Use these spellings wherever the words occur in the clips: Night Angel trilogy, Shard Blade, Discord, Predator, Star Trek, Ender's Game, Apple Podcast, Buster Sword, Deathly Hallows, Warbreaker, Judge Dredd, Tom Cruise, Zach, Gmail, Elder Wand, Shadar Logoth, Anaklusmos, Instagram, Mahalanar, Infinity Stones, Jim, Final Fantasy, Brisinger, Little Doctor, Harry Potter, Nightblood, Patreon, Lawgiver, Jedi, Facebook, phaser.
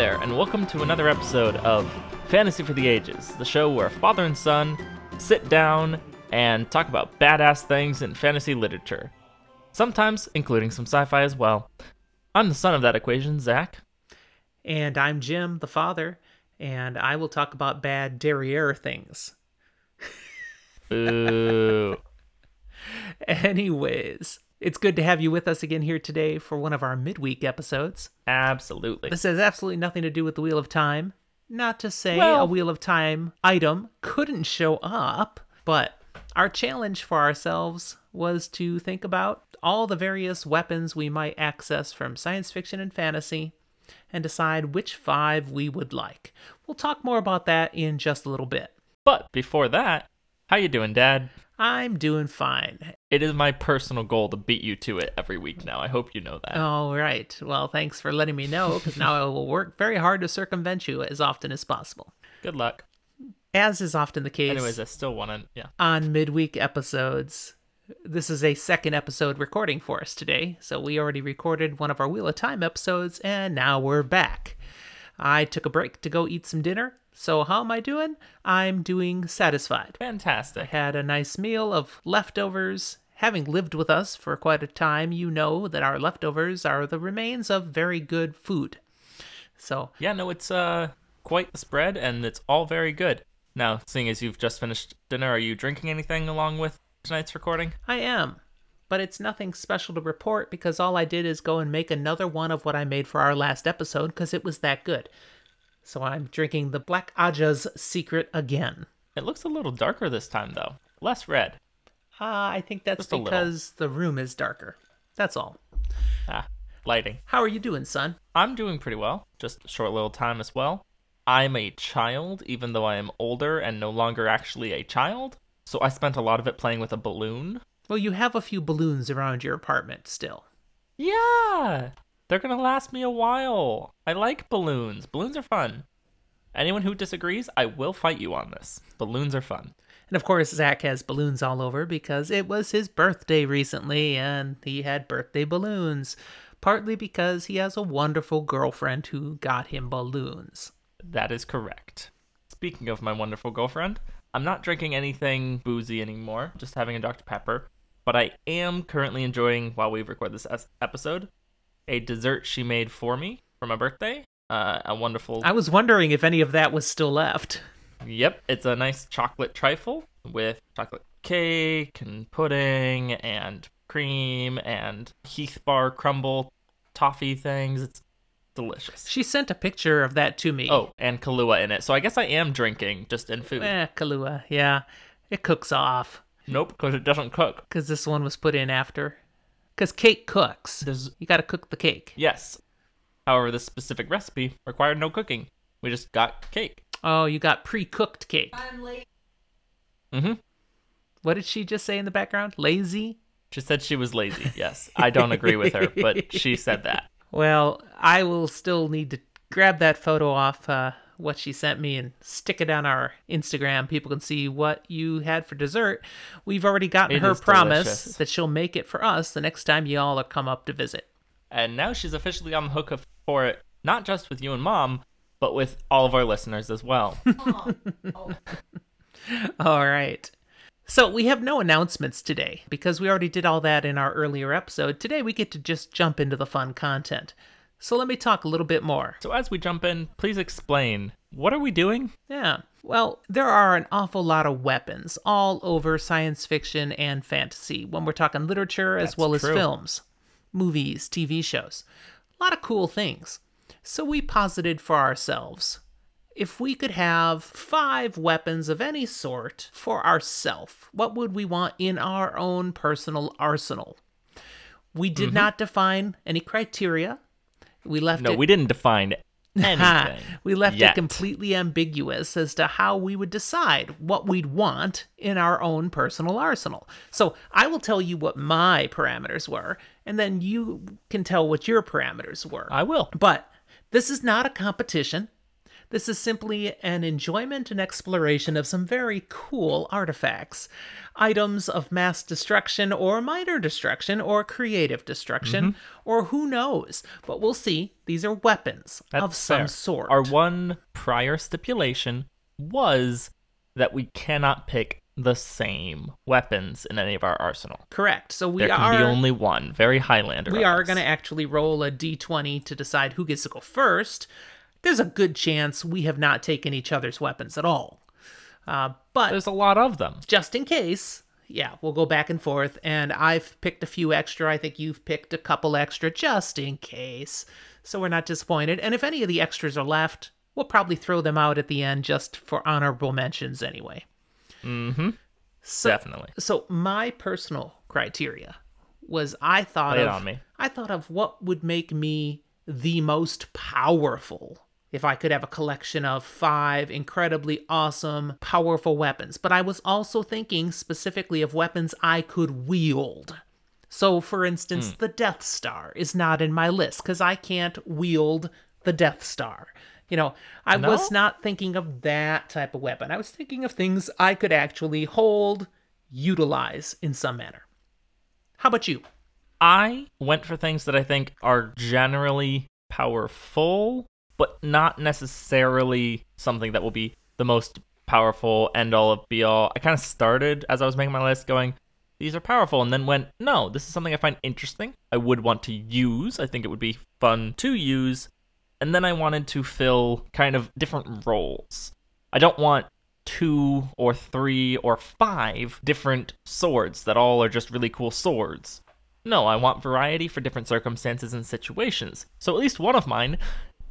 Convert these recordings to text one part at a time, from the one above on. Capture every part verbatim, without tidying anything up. there, and welcome to another episode of Fantasy For The Ages, the show where father and son sit down and talk about badass things in fantasy literature, sometimes including some sci-fi as well. I'm the son of that equation, Zach. And I'm Jim, the father, and I will talk about bad derriere things. Ooh. Anyways, it's good to have you with us again here today for one of our midweek episodes. Absolutely. This has absolutely nothing to do with the Wheel of Time. Not to say well, a Wheel of Time item couldn't show up, but our challenge for ourselves was to think about all the various weapons we might access from science fiction and fantasy and decide which five we would like. We'll talk more about that in just a little bit. But before that, how you doing, Dad? I'm doing fine. It is my personal goal to beat you to it every week now. I hope you know that. All right. Well, thanks for letting me know, because now I will work very hard to circumvent you as often as possible. Good luck. As is often the case. Anyways, I still want to, yeah. On midweek episodes, this is a second episode recording for us today. So we already recorded one of our Wheel of Time episodes, and now we're back. I took a break to go eat some dinner. So how am I doing? I'm doing satisfied. Fantastic. I had a nice meal of leftovers. Having lived with us for quite a time, you know that our leftovers are the remains of very good food. So yeah, no, it's uh quite the spread, and it's all very good. Now, seeing as you've just finished dinner, are you drinking anything along with tonight's recording? I am, but it's nothing special to report because all I did is go and make another one of what I made for our last episode because it was that good. So I'm drinking the Black Aja's Secret again. It looks a little darker this time, though. Less red. Uh, I think that's because the room is darker. That's all. Ah, lighting. How are you doing, son? I'm doing pretty well. Just a short little time as well. I'm a child, even though I am older and no longer actually a child. So I spent a lot of it playing with a balloon. Well, you have a few balloons around your apartment still. Yeah! They're going to last me a while. I like balloons. Balloons are fun. Anyone who disagrees, I will fight you on this. Balloons are fun. And of course, Zach has balloons all over because it was his birthday recently and he had birthday balloons. Partly because he has a wonderful girlfriend who got him balloons. That is correct. Speaking of my wonderful girlfriend, I'm not drinking anything boozy anymore. Just having a Doctor Pepper. But I am currently enjoying, while we record this episode, a dessert she made for me for my birthday. Uh, a wonderful... I was wondering if any of that was still left. Yep, it's a nice chocolate trifle with chocolate cake and pudding and cream and Heath Bar crumble toffee things. It's delicious. She sent a picture of that to me. Oh, and Kahlua in it. So I guess I am drinking, just in food. Eh, Kahlua, yeah. It cooks off. Nope, because it doesn't cook. Because this one was put in after. Because cake cooks. There's... You got to cook the cake. Yes. However, this specific recipe required no cooking. We just got cake. Oh, you got pre-cooked cake. I'm lazy. Mm-hmm. What did she just say in the background? Lazy? She said she was lazy, yes. I don't agree with her, but she said that. Well, I will still need to grab that photo off uh, what she sent me and stick it on our Instagram. People can see what you had for dessert. We've already gotten it her promise delicious. That she'll make it for us the next time y'all come up to visit. And now she's officially on the hook for it, not just with you and Mom, but with all of our listeners as well. All right. So we have no announcements today because we already did all that in our earlier episode. Today we get to just jump into the fun content. So let me talk a little bit more. So as we jump in, please explain. What are we doing? Yeah. Well, there are an awful lot of weapons all over science fiction and fantasy when we're talking literature as That's well as true. Films, movies, T V shows. A lot of cool things. So we posited for ourselves, if we could have five weapons of any sort for ourselves, what would we want in our own personal arsenal? We did mm-hmm. not define any criteria. We left No, it... we didn't define anything. we left yet. It completely ambiguous as to how we would decide what we'd want in our own personal arsenal. So I will tell you what my parameters were, and then you can tell what your parameters were. I will. But this is not a competition. This is simply an enjoyment and exploration of some very cool artifacts, items of mass destruction or minor destruction or creative destruction, mm-hmm. or who knows, but we'll see. These are weapons That's of some fair. sort. Our one prior stipulation was that we cannot pick the same weapons in any of our arsenal. Correct. So we there can are... be only one. Very Highlander We weapons. are going to actually roll a d twenty to decide who gets to go first. There's a good chance we have not taken each other's weapons at all. Uh, but... There's a lot of them. Just in case... Yeah, we'll go back and forth, and I've picked a few extra. I think you've picked a couple extra, just in case, so we're not disappointed. And if any of the extras are left, we'll probably throw them out at the end just for honorable mentions anyway. Mm-hmm. So, Definitely. So my personal criteria was I thought Lay of... Lay it on me. I thought of what would make me the most powerful if I could have a collection of five incredibly awesome, powerful weapons. But I was also thinking specifically of weapons I could wield. So, for instance, mm. the Death Star is not in my list, because I can't wield the Death Star. You know, I no? was not thinking of that type of weapon. I was thinking of things I could actually hold, utilize in some manner. How about you? I went for things that I think are generally powerful, but not necessarily something that will be the most powerful end-all of be-all. I kind of started, as I was making my list, going, these are powerful, and then went, no, this is something I find interesting. I would want to use. I think it would be fun to use. And then I wanted to fill kind of different roles. I don't want two or three or five different swords that all are just really cool swords. No, I want variety for different circumstances and situations. So at least one of mine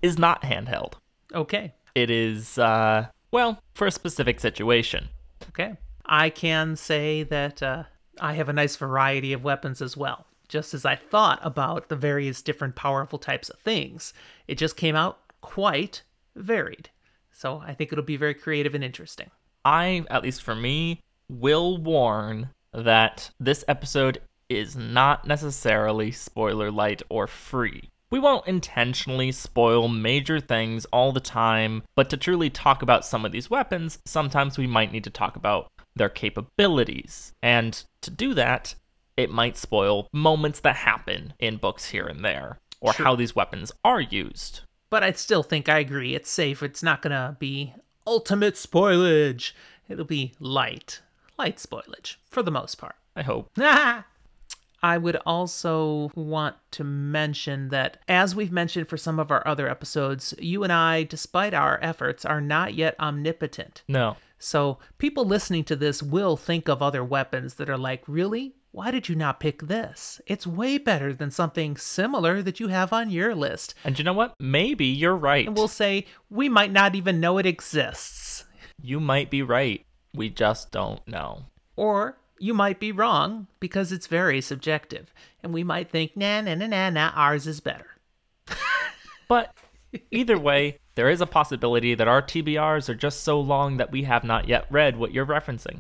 is not handheld. Okay. It is, uh, well, for a specific situation. Okay. I can say that uh, I have a nice variety of weapons as well. Just as I thought about the various different powerful types of things, it just came out quite varied. So I think it'll be very creative and interesting. I, at least for me, will warn that this episode is not necessarily spoiler light or free. We won't intentionally spoil major things all the time, but to truly talk about some of these weapons, sometimes we might need to talk about their capabilities. And to do that, it might spoil moments that happen in books here and there, or True. how these weapons are used. But I still think I agree. It's safe. It's not going to be ultimate spoilage. It'll be light. Light spoilage, for the most part. I hope. I would also want to mention that, as we've mentioned for some of our other episodes, you and I, despite our efforts, are not yet omnipotent. No. So people listening to this will think of other weapons that are like, really? Why did you not pick this? It's way better than something similar that you have on your list. And you know what? Maybe you're right. And we'll say, we might not even know it exists. You might be right. We just don't know. Or... you might be wrong, because it's very subjective, and we might think, nah, nah, nah, nah, nah, ours is better. But either way, there is a possibility that our T B Rs are just so long that we have not yet read what you're referencing,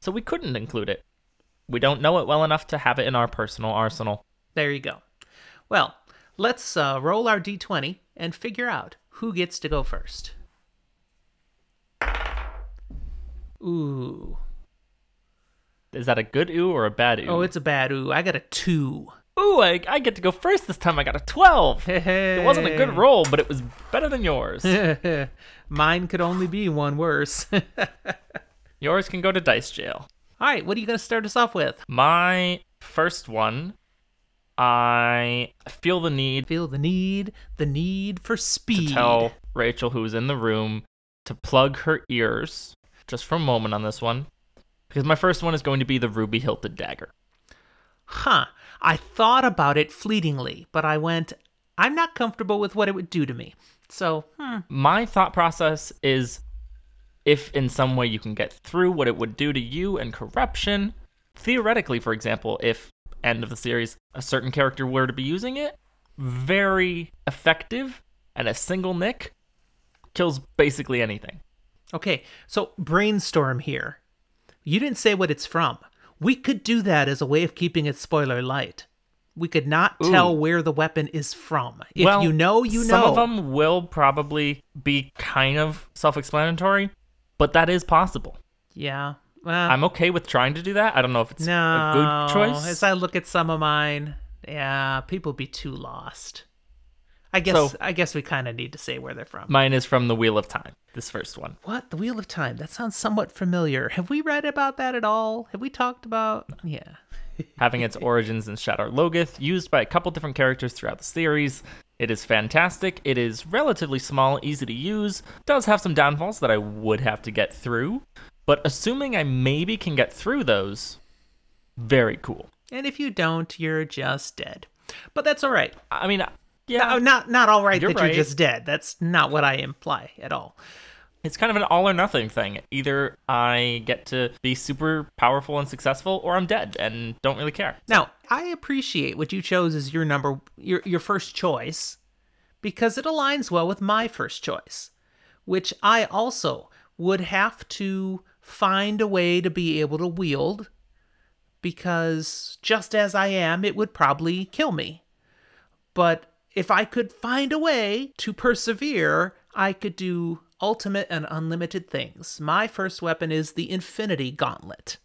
so we couldn't include it. We don't know it well enough to have it in our personal arsenal. There you go. Well, let's uh, roll our d twenty and figure out who gets to go first. Ooh... Is that a good ooh or a bad ooh? Oh, it's a bad ooh. I got a two. Ooh, I, I get to go first this time. I got a twelve. Hey. It wasn't a good roll, but it was better than yours. Mine could only be one worse. Yours can go to dice jail. All right, what are you going to start us off with? My first one, I feel the need. Feel the need, the need for speed. To tell Rachel, who's in the room, to plug her ears just for a moment on this one. Because my first one is going to be the ruby-hilted dagger. Huh. I thought about it fleetingly, but I went, I'm not comfortable with what it would do to me. So, hmm. My thought process is, if in some way you can get through what it would do to you and corruption, theoretically, for example, if, end of the series, a certain character were to be using it, very effective, and a single nick kills basically anything. Okay, so brainstorm here. You didn't say what it's from. We could do that as a way of keeping it spoiler light. we could not Ooh. tell where the weapon is from. If well, you know, you know. Some of them will probably be kind of self-explanatory, but that is possible. Yeah. Well, I'm okay with trying to do that. I don't know if it's no, a good choice. As I look at some of mine, yeah, people be too lost. I guess so, I guess we kind of need to say where they're from. Mine is from the Wheel of Time, this first one. What? The Wheel of Time? That sounds somewhat familiar. Have we read about that at all? Have we talked about... No. Yeah. Having its origins in Shadar Logoth, used by a couple different characters throughout the series. It is fantastic. It is relatively small, easy to use. Does have some downfalls that I would have to get through. But assuming I maybe can get through those, very cool. And if you don't, you're just dead. But that's all right. I mean... Yeah, no, not not all right you're that right. You're just dead. That's not what I imply at all. It's kind of an all or nothing thing. Either I get to be super powerful and successful, or I'm dead and don't really care. Now, I appreciate what you chose as your number, your your first choice, because it aligns well with my first choice, which I also would have to find a way to be able to wield, because just as I am, it would probably kill me. But if I could find a way to persevere, I could do ultimate and unlimited things. My first weapon is the Infinity Gauntlet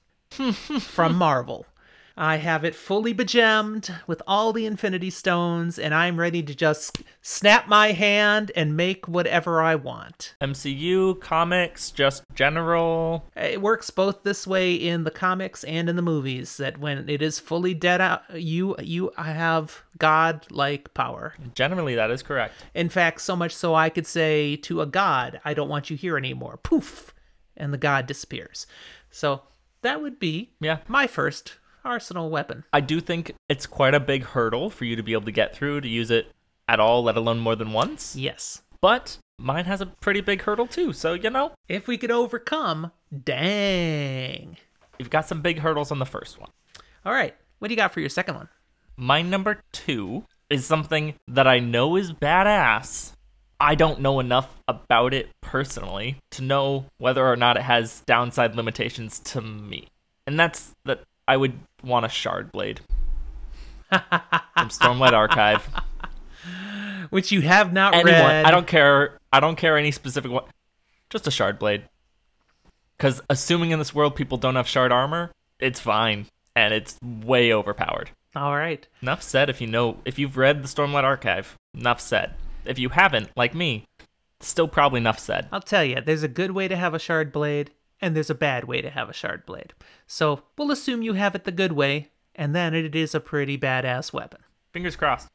from Marvel. I have it fully begemmed with all the Infinity Stones, and I'm ready to just snap my hand and make whatever I want. M C U, comics, just general. It works both this way in the comics and in the movies, that when it is fully dead out, you you have... God-like power. Generally, that is correct. In fact, so much so I could say to a god, I don't want you here anymore. Poof! And the god disappears. So that would be yeah. my first arsenal weapon. I do think it's quite a big hurdle for you to be able to get through to use it at all, let alone more than once. Yes. But mine has a pretty big hurdle too, so you know. If we could overcome, dang. You've got some big hurdles on the first one. All right. What do you got for your second one? My number two is something that I know is badass. I don't know enough about it personally to know whether or not it has downside limitations to me. And that's that I would want a Shard Blade from Stormlight Archive. Which you have not Anyone, read. I don't care. I don't care any specific one. Just a Shard Blade. Because assuming in this world people don't have shard armor, it's fine. And it's way overpowered. All right. Enough said if you know, if you've read the Stormlight Archive, enough said. If you haven't, like me, still probably enough said. I'll tell you, there's a good way to have a Shard Blade, and there's a bad way to have a Shard Blade. So we'll assume you have it the good way, and then it is a pretty badass weapon. Fingers crossed.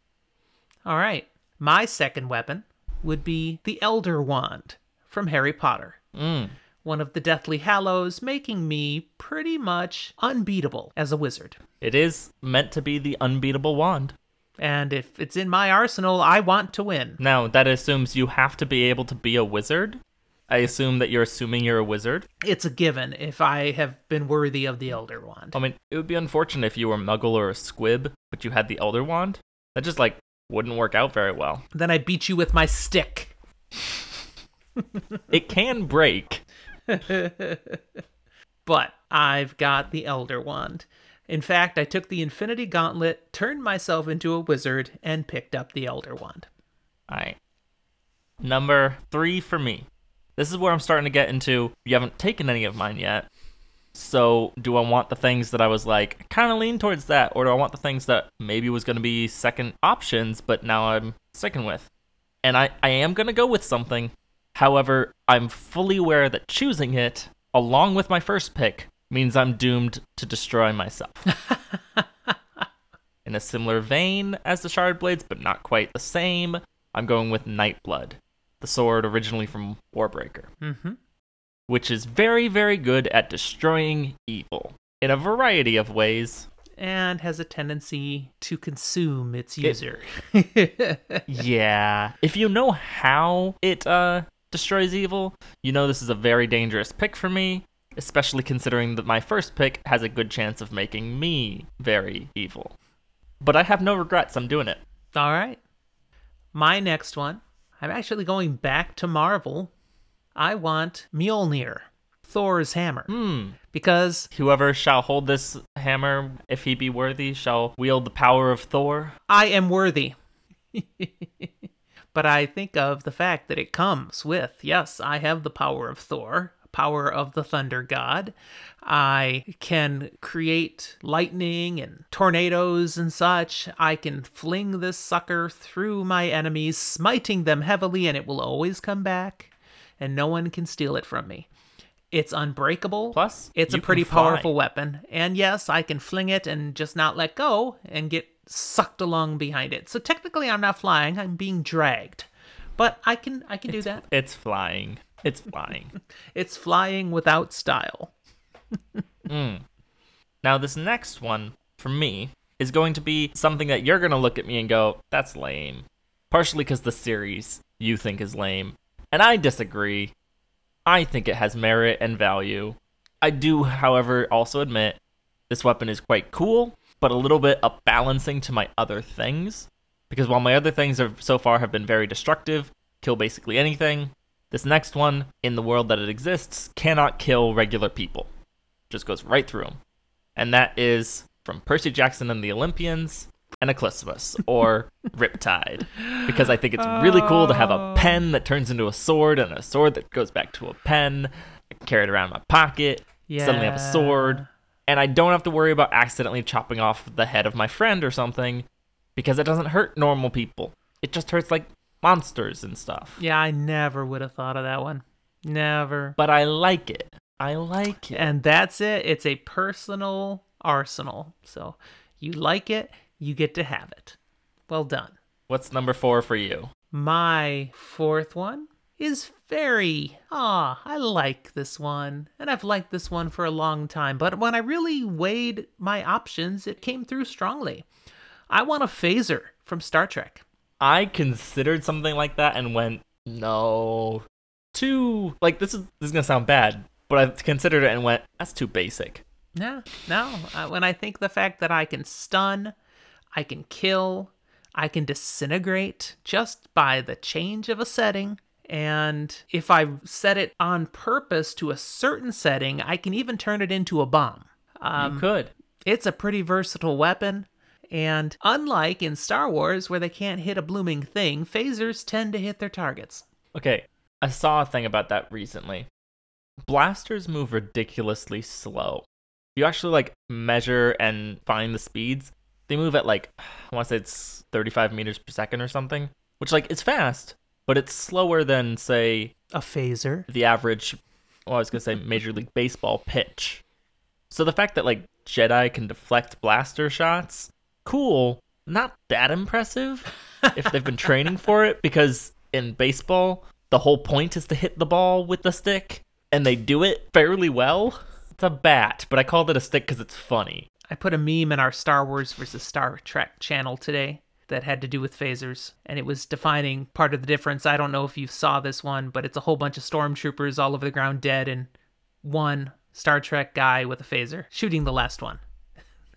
All right. My second weapon would be the Elder Wand from Harry Potter. Mm. One of the Deathly Hallows, making me pretty much unbeatable as a wizard. It is meant to be the unbeatable wand. And if it's in my arsenal, I want to win. Now, that assumes you have to be able to be a wizard. I assume that you're assuming you're a wizard. It's a given if I have been worthy of the Elder Wand. I mean, it would be unfortunate if you were a muggle or a squib, but you had the Elder Wand. That just, like, wouldn't work out very well. Then I beat you with my stick. It can break. But I've got the Elder Wand. In fact, I took the Infinity Gauntlet, turned myself into a wizard, and picked up the Elder Wand. All right. Number three for me. This is where I'm starting to get into, you haven't taken any of mine yet. So do I want the things that I was like, kind of lean towards that, or do I want the things that maybe was going to be second options, but now I'm sticking with? And I, I am going to go with something. However, I'm fully aware that choosing it, along with my first pick, means I'm doomed to destroy myself. In a similar vein as the Shard Blades, but not quite the same, I'm going with Nightblood, the sword originally from Warbreaker, mm-hmm. which is very, very good at destroying evil in a variety of ways. And has a tendency to consume its user. It, yeah. If you know how it... uh. destroys evil, you know this is a very dangerous pick for me, especially considering that my first pick has a good chance of making me very evil. But I have no regrets, I'm doing it. All right. My next one, I'm actually going back to Marvel. I want Mjolnir Thor's hammer. Mm. Because whoever shall hold this hammer, if he be worthy, shall wield the power of Thor. I am worthy. But I think of the fact that it comes with, yes, I have the power of Thor, power of the thunder god. I can create lightning and tornadoes and such. I can fling this sucker through my enemies, smiting them heavily, and it will always come back, and no one can steal it from me. It's unbreakable. Plus, it's a pretty powerful weapon. And yes, I can fling it and just not let go and get sucked along behind it. So technically I'm not flying, I'm being dragged. But I can I can do that. It's flying. It's flying. It's flying without style. mm. Now this next one for me is going to be something that you're going to look at me and go, that's lame. Partially because the series you think is lame. And I disagree. I think it has merit and value. I do, however, also admit this weapon is quite cool, but a little bit up balancing to my other things. Because while my other things have so far have been very destructive, kill basically anything, this next one, in the world that it exists, cannot kill regular people. Just goes right through them. And that is from Percy Jackson and the Olympians, Anaklusmos, or Riptide. Because I think it's really cool to have a pen that turns into a sword and a sword that goes back to a pen. I can carry it around in my pocket. Yeah. Suddenly I have a sword. And I don't have to worry about accidentally chopping off the head of my friend or something, because it doesn't hurt normal people. It just hurts like monsters and stuff. Yeah, I never would have thought of that one. Never. But I like it. I like it. And that's it. It's a personal arsenal. So you like it, you get to have it. Well done. What's number four for you? My fourth one is very, ah, oh, I like this one. And I've liked this one for a long time. But when I really weighed my options, it came through strongly. I want a phaser from Star Trek. I considered something like that and went, no, too, like, this is, this is going to sound bad. But I considered it and went, that's too basic. Yeah, no. Uh, when I think the fact that I can stun, I can kill, I can disintegrate just by the change of a setting. And if I set it on purpose to a certain setting, I can even turn it into a bomb. Um, you could. It's a pretty versatile weapon. And unlike in Star Wars, where they can't hit a blooming thing, phasers tend to hit their targets. Okay, I saw a thing about that recently. Blasters move ridiculously slow. If you actually, like, measure and find the speeds, they move at, like, I want to say it's thirty-five meters per second or something, which, like, is fast, but it's slower than, say, a phaser, the average, well, I was going to say Major League Baseball pitch. So the fact that, like, Jedi can deflect blaster shots, cool, not that impressive if they've been training for it, because in baseball, the whole point is to hit the ball with the stick, and they do it fairly well. It's a bat, but I called it a stick because it's funny. I put a meme in our Star Wars versus Star Trek channel today that had to do with phasers, and it was defining part of the difference. I don't know if you saw this one, but it's a whole bunch of stormtroopers all over the ground dead, and one Star Trek guy with a phaser shooting the last one.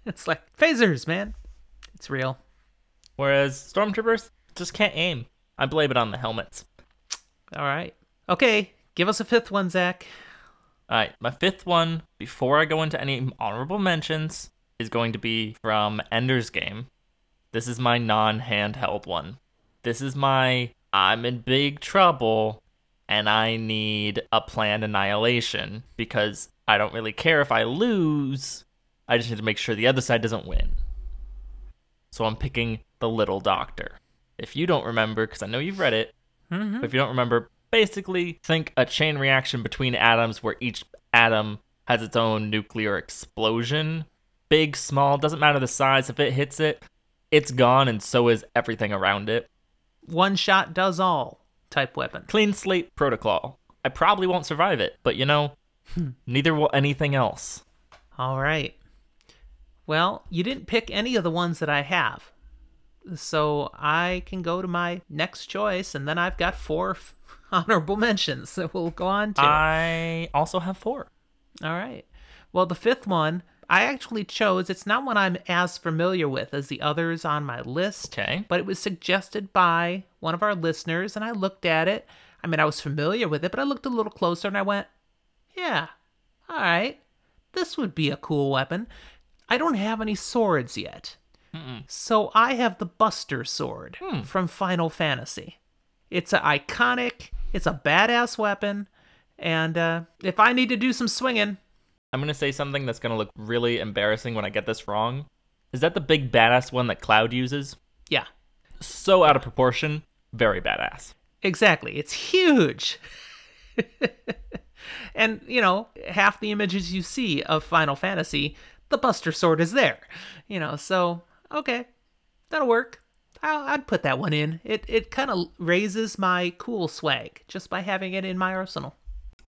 It's like, phasers, man. It's real. Whereas stormtroopers just can't aim. I blame it on the helmets. All right. Okay. Give us a fifth one, Zach. All right, my fifth one, before I go into any honorable mentions, is going to be from Ender's Game. This is my non-handheld one. This is my, I'm in big trouble, and I need a planned annihilation, because I don't really care if I lose. I just need to make sure the other side doesn't win. So I'm picking the Little Doctor. If you don't remember, because I know you've read it, mm-hmm. But if you don't remember, basically, think a chain reaction between atoms where each atom has its own nuclear explosion. Big, small, doesn't matter the size. If it hits it, it's gone, and so is everything around it. One shot does all type weapon. Clean slate protocol. I probably won't survive it, but you know, hmm. neither will anything else. All right. Well, you didn't pick any of the ones that I have. So I can go to my next choice, and then I've got four f- honorable mentions that we'll go on to. I also have four. All right. Well, the fifth one I actually chose. It's not one I'm as familiar with as the others on my list. Okay. But it was suggested by one of our listeners, and I looked at it. I mean, I was familiar with it, but I looked a little closer, and I went, yeah, alright, this would be a cool weapon. I don't have any swords yet. Mm-mm. So I have the Buster Sword hmm. from Final Fantasy. It's an iconic, it's a badass weapon, and uh, if I need to do some swinging... I'm going to say something that's going to look really embarrassing when I get this wrong. Is that the big badass one that Cloud uses? Yeah. So out of proportion, very badass. Exactly. It's huge. And, you know, half the images you see of Final Fantasy, the Buster Sword is there. You know, so, okay, that'll work. I'll, I'd put that one in. It, it kind of raises my cool swag just by having it in my arsenal.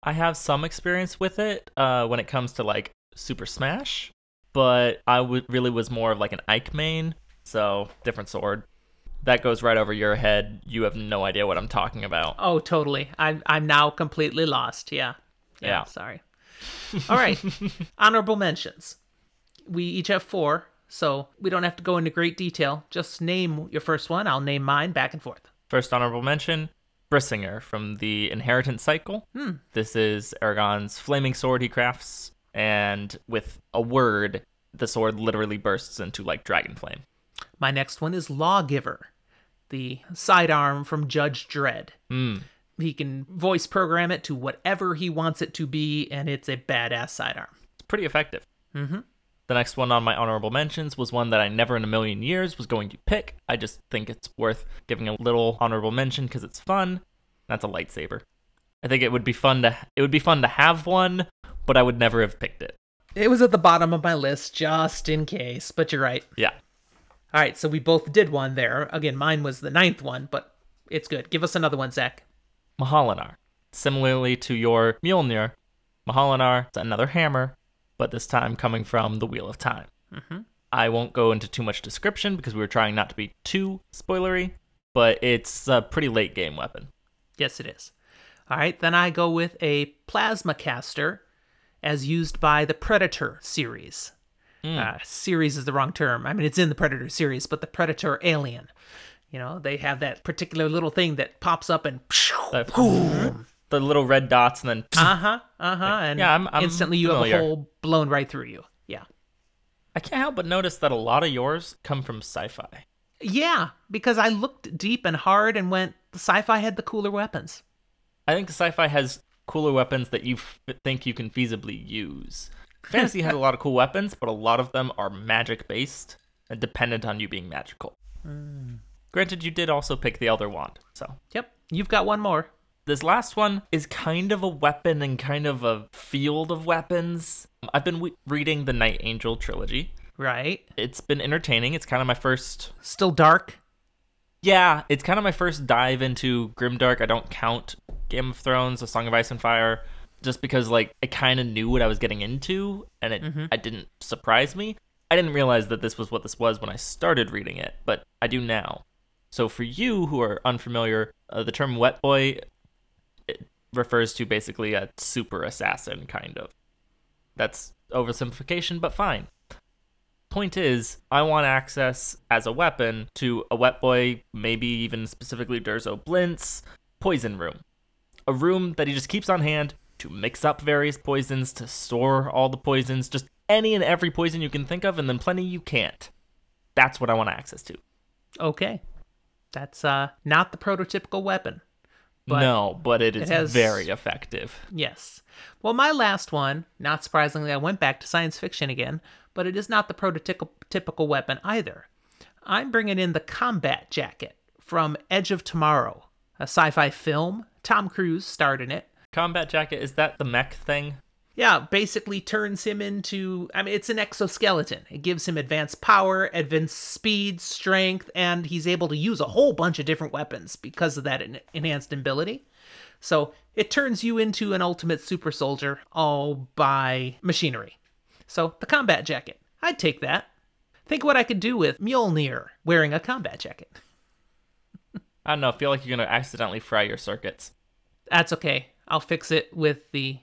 I have some experience with it uh, when it comes to, like, Super Smash, but I w- really was more of, like, an Ike main, so different sword. That goes right over your head. You have no idea what I'm talking about. Oh, totally. I'm, I'm now completely lost, yeah. Yeah. yeah. Sorry. All right. Honorable mentions. We each have four, so we don't have to go into great detail. Just name your first one. I'll name mine back and forth. First honorable mention. Brisinger from the Inheritance Cycle. Hmm. This is Eragon's flaming sword he crafts, and with a word, the sword literally bursts into, like, dragon flame. My next one is Lawgiver, the sidearm from Judge Dredd. Hmm. He can voice program it to whatever he wants it to be, and it's a badass sidearm. It's pretty effective. Mm-hmm. The next one on my honorable mentions was one that I never in a million years was going to pick. I just think it's worth giving a little honorable mention because it's fun. That's a lightsaber. I think it would be fun to it would be fun to have one, but I would never have picked it. It was at the bottom of my list just in case, but you're right. Yeah. All right, so we both did one there. Again, mine was the ninth one, but it's good. Give us another one, Zach. Mahalanar. Similarly to your Mjolnir, Mahalanar is another hammer, but this time coming from the Wheel of Time. Mm-hmm. I won't go into too much description because we were trying not to be too spoilery, but it's a pretty late game weapon. Yes, it is. All right, then I go with a plasma caster as used by the Predator series. Mm. Uh, series is the wrong term. I mean, it's in the Predator series, but the Predator alien. You know, they have that particular little thing that pops up and... That, boom. The little red dots and then... Uh-huh, uh-huh. And yeah, I'm, I'm instantly you familiar. Have a hole blown right through you. Yeah. I can't help but notice that a lot of yours come from sci-fi. Yeah, because I looked deep and hard and went, the sci-fi had the cooler weapons. I think sci-fi has cooler weapons that you f- think you can feasibly use. Fantasy has a lot of cool weapons, but a lot of them are magic-based and dependent on you being magical. Mm. Granted, you did also pick the Elder Wand, so... Yep, you've got one more. This last one is kind of a weapon and kind of a field of weapons. I've been we- reading the Night Angel trilogy. Right. It's been entertaining. It's kind of my first... Still dark? Yeah, it's kind of my first dive into Grimdark. I don't count Game of Thrones, A Song of Ice and Fire, just because, like, I kind of knew what I was getting into, and it mm-hmm. I didn't surprise me. I didn't realize that this was what this was when I started reading it, but I do now. So for you who are unfamiliar, uh, the term wet boy... refers to basically a super assassin, kind of. That's oversimplification, but fine. Point is, I want access as a weapon to a wet boy, maybe even specifically Durzo Blint's poison room. A room that he just keeps on hand to mix up various poisons, to store all the poisons, just any and every poison you can think of, and then plenty you can't. That's what I want access to. Okay. That's uh, not the prototypical weapon. But no, but it is it has, very effective. Yes. Well, my last one, not surprisingly, I went back to science fiction again, but it is not the prototypical weapon either. I'm bringing in the combat jacket from Edge of Tomorrow, a sci-fi film. Tom Cruise starred in it. Combat jacket, is that the mech thing? Yeah, basically turns him into, I mean, it's an exoskeleton. It gives him advanced power, advanced speed, strength, and he's able to use a whole bunch of different weapons because of that en- enhanced ability. So it turns you into an ultimate super soldier all by machinery. So the combat jacket, I'd take that. Think what I could do with Mjolnir wearing a combat jacket. I don't know, I feel like you're going to accidentally fry your circuits. That's okay. I'll fix it with the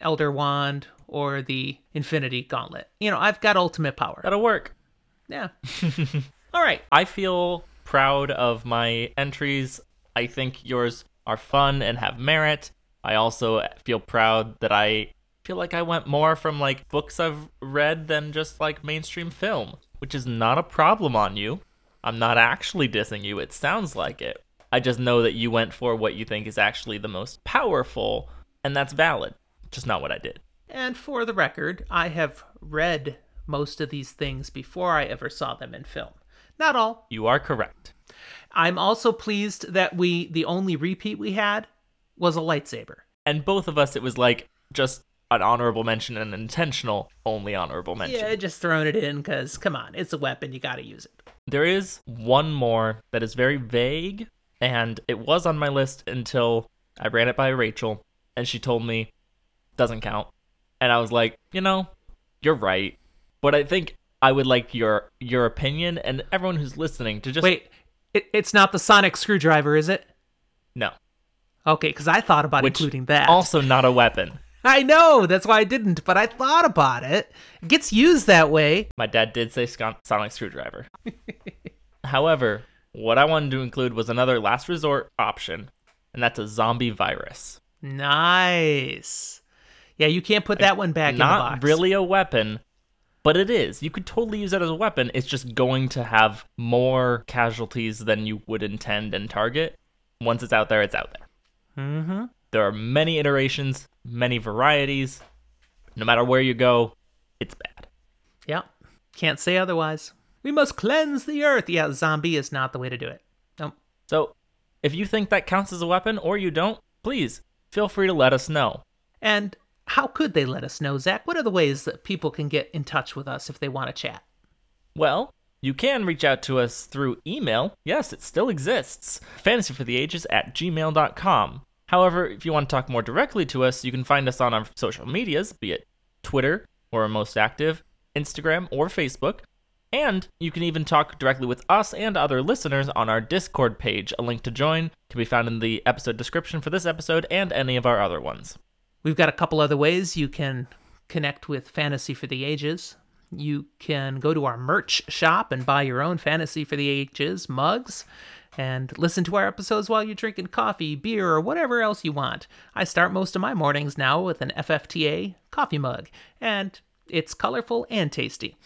Elder Wand or the Infinity Gauntlet. You know, I've got ultimate power. That'll work. Yeah. All right. I feel proud of my entries. I think yours are fun and have merit. I also feel proud that I feel like I went more from like books I've read than just like mainstream film, which is not a problem on you. I'm not actually dissing you. It sounds like it. I just know that you went for what you think is actually the most powerful, and that's valid. Just not what I did. And for the record, I have read most of these things before I ever saw them in film. Not all. You are correct. I'm also pleased that we, the only repeat we had was a lightsaber. And both of us, it was like just an honorable mention and an intentional only honorable mention. Yeah, just throwing it in because, come on, it's a weapon. You got to use it. There is one more that is very vague, and it was on my list until I ran it by Rachel, and she told me, doesn't count. And I was like, you know, you're right. But I think I would like your your opinion and everyone who's listening to just... Wait, it, it's not the sonic screwdriver, is it? No. Okay, because I thought about Which, including that. Also not a weapon. I know, that's why I didn't, but I thought about it. It gets used that way. My dad did say scon- sonic screwdriver. However, what I wanted to include was another last resort option, and that's a zombie virus. Nice. Yeah, you can't put that one back in the box. Not really a weapon, but it is. You could totally use it as a weapon. It's just going to have more casualties than you would intend and target. Once it's out there, it's out there. Mm-hmm. There are many iterations, many varieties. No matter where you go, it's bad. Yeah, can't say otherwise. We must cleanse the earth. Yeah, zombie is not the way to do it. Nope. So if you think that counts as a weapon or you don't, please feel free to let us know. And how could they let us know, Zach? What are the ways that people can get in touch with us if they want to chat? Well, you can reach out to us through email. Yes, it still exists. fantasy for the ages at gmail dot com. However, if you want to talk more directly to us, you can find us on our social medias, be it Twitter, where we're most active, Instagram, or Facebook. And you can even talk directly with us and other listeners on our Discord page. A link to join can be found in the episode description for this episode and any of our other ones. We've got a couple other ways you can connect with Fantasy for the Ages. You can go to our merch shop and buy your own Fantasy for the Ages mugs and listen to our episodes while you're drinking coffee, beer, or whatever else you want. I start most of my mornings now with an F F T A coffee mug, and it's colorful and tasty.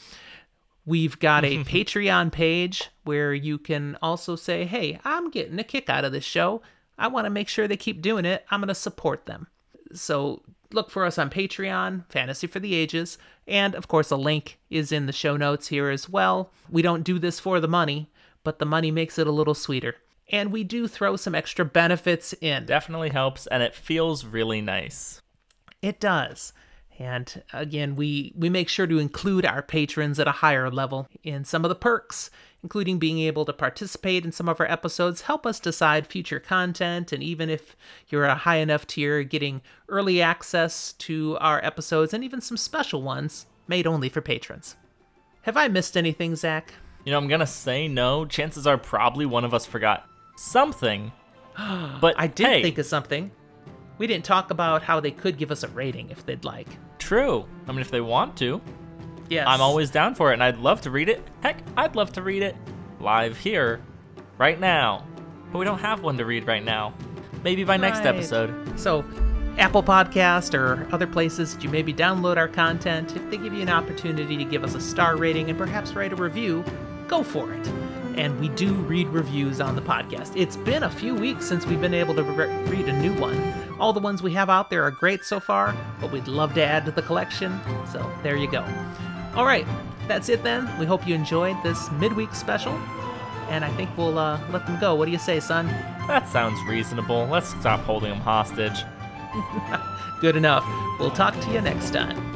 We've got a Patreon page where you can also say, hey, I'm getting a kick out of this show. I want to make sure they keep doing it. I'm going to support them. So look for us on Patreon, Fantasy for the Ages. And, of course, a link is in the show notes here as well. We don't do this for the money, but the money makes it a little sweeter. And we do throw some extra benefits in. Definitely helps, and it feels really nice. It does. And again, we, we make sure to include our patrons at a higher level in some of the perks, including being able to participate in some of our episodes, help us decide future content, and even if you're a high enough tier, getting early access to our episodes and even some special ones made only for patrons. Have I missed anything, Zach? You know, I'm going to say no. Chances are probably one of us forgot something. But I did hey. think of something. We didn't talk about how they could give us a rating if they'd like. True. I mean, if they want to. Yes. I'm always down for it, and I'd love to read it. Heck, I'd love to read it live here, right now. But we don't have one to read right now. Maybe by right. next episode. So, Apple Podcast or other places that you maybe download our content, if they give you an opportunity to give us a star rating and perhaps write a review, go for it. And we do read reviews on the podcast. It's been a few weeks since we've been able to re- read a new one. All the ones we have out there are great so far, but we'd love to add to the collection. So there you go. All right, that's it then. We hope you enjoyed this midweek special, and I think we'll uh, let them go. What do you say, son? That sounds reasonable. Let's stop holding them hostage. Good enough. We'll talk to you next time.